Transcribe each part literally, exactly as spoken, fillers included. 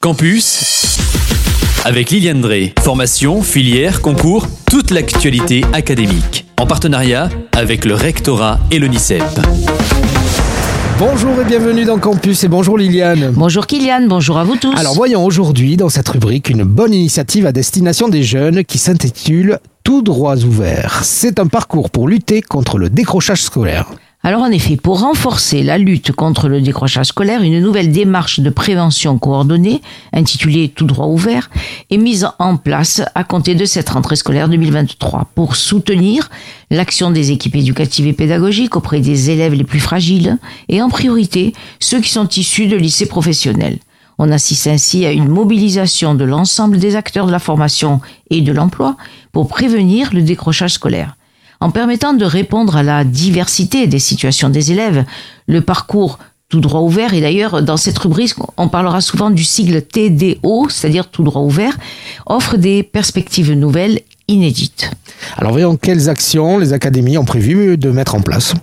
Campus avec Liliane Drey. Formation, filière, concours, toute l'actualité académique. En partenariat avec le Rectorat et le N I C E P. Bonjour et bienvenue dans Campus et bonjour Liliane. Bonjour Kylian, bonjour à vous tous. Alors voyons aujourd'hui dans cette rubrique une bonne initiative à destination des jeunes qui s'intitule « Tous droits ouverts ». C'est un parcours pour lutter contre le décrochage scolaire. Alors en effet, pour renforcer la lutte contre le décrochage scolaire, une nouvelle démarche de prévention coordonnée, intitulée « Tous droits ouverts », est mise en place à compter de cette rentrée scolaire deux mille vingt-trois pour soutenir l'action des équipes éducatives et pédagogiques auprès des élèves les plus fragiles et en priorité ceux qui sont issus de lycées professionnels. On assiste ainsi à une mobilisation de l'ensemble des acteurs de la formation et de l'emploi pour prévenir le décrochage scolaire. En permettant de répondre à la diversité des situations des élèves, le parcours tout droit ouvert, et d'ailleurs dans cette rubrique on parlera souvent du sigle T D O, c'est-à-dire tout droit ouvert, offre des perspectives nouvelles inédites. Alors voyons quelles actions les académies ont prévu de mettre en place.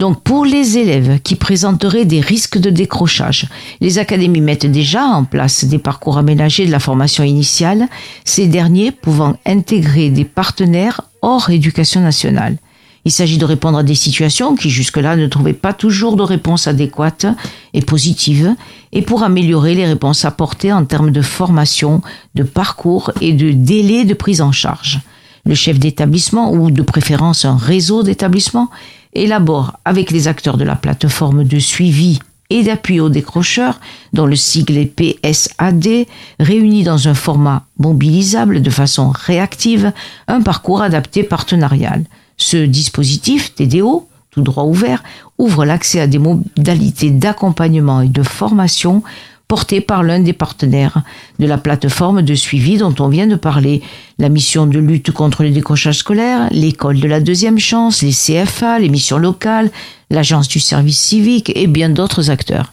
Donc pour les élèves qui présenteraient des risques de décrochage, les académies mettent déjà en place des parcours aménagés de la formation initiale, ces derniers pouvant intégrer des partenaires hors éducation nationale. Il s'agit de répondre à des situations qui jusque-là ne trouvaient pas toujours de réponse adéquate et positive, et pour améliorer les réponses apportées en termes de formation, de parcours et de délai de prise en charge. Le chef d'établissement, ou de préférence un réseau d'établissements, élabore avec les acteurs de la plateforme de suivi et d'appui aux décrocheurs, dont le sigle est P S A D, réunit dans un format mobilisable de façon réactive un parcours adapté partenarial. Ce dispositif T D O, tout droit ouvert, ouvre l'accès à des modalités d'accompagnement et de formation portées par l'un des partenaires de la plateforme de suivi dont on vient de parler, la mission de lutte contre le décrochage scolaire, l'école de la deuxième chance, les C F A, les missions locales, l'agence du service civique et bien d'autres acteurs.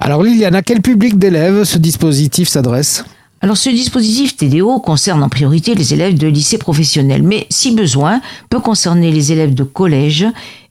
Alors Liliane, à quel public d'élèves ce dispositif s'adresse ? Alors ce dispositif T D O concerne en priorité les élèves de lycée professionnel, mais si besoin, peut concerner les élèves de collège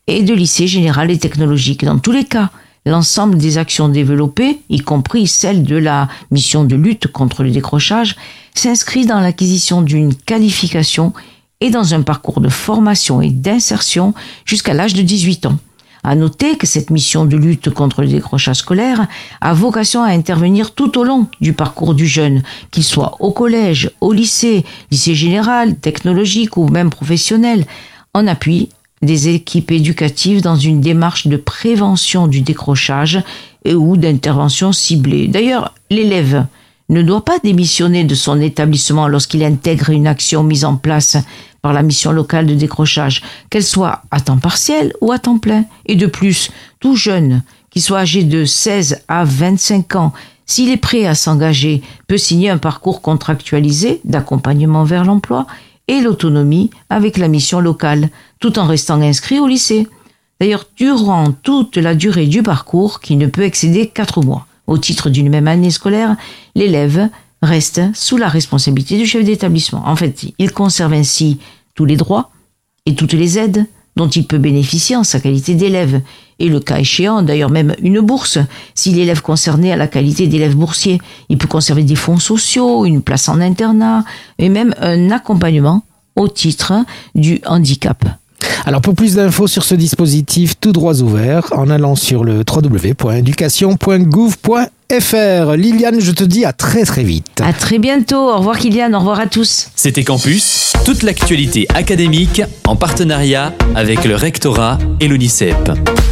et de lycée général et technologique. Dans tous les cas, l'ensemble des actions développées, y compris celle de la mission de lutte contre le décrochage, s'inscrit dans l'acquisition d'une qualification et dans un parcours de formation et d'insertion jusqu'à l'âge de dix-huit ans. À noter que cette mission de lutte contre le décrochage scolaire a vocation à intervenir tout au long du parcours du jeune, qu'il soit au collège, au lycée, lycée général, technologique ou même professionnel, en appui des équipes éducatives dans une démarche de prévention du décrochage et ou d'intervention ciblée. D'ailleurs, l'élève ne doit pas démissionner de son établissement lorsqu'il intègre une action mise en place par la mission locale de décrochage, qu'elle soit à temps partiel ou à temps plein. Et de plus, tout jeune, qui soit âgé de seize à vingt-cinq ans, s'il est prêt à s'engager, peut signer un parcours contractualisé d'accompagnement vers l'emploi et l'autonomie avec la mission locale, tout en restant inscrit au lycée. D'ailleurs, durant toute la durée du parcours, qui ne peut excéder quatre mois, au titre d'une même année scolaire, l'élève reste sous la responsabilité du chef d'établissement. En fait, il conserve ainsi tous les droits et toutes les aides dont il peut bénéficier en sa qualité d'élève, et le cas échéant, d'ailleurs même une bourse, si l'élève concerné a la qualité d'élève boursier. Il peut conserver des fonds sociaux, une place en internat, et même un accompagnement au titre du handicap. Alors pour plus d'infos sur ce dispositif tout droits ouverts, en allant sur le double vé double vé double vé point éducation point gouv point fr. Liliane, je te dis à très très vite. À très bientôt, au revoir Kylian, au revoir à tous. C'était Campus, toute l'actualité académique en partenariat avec le Rectorat et le N I C E P.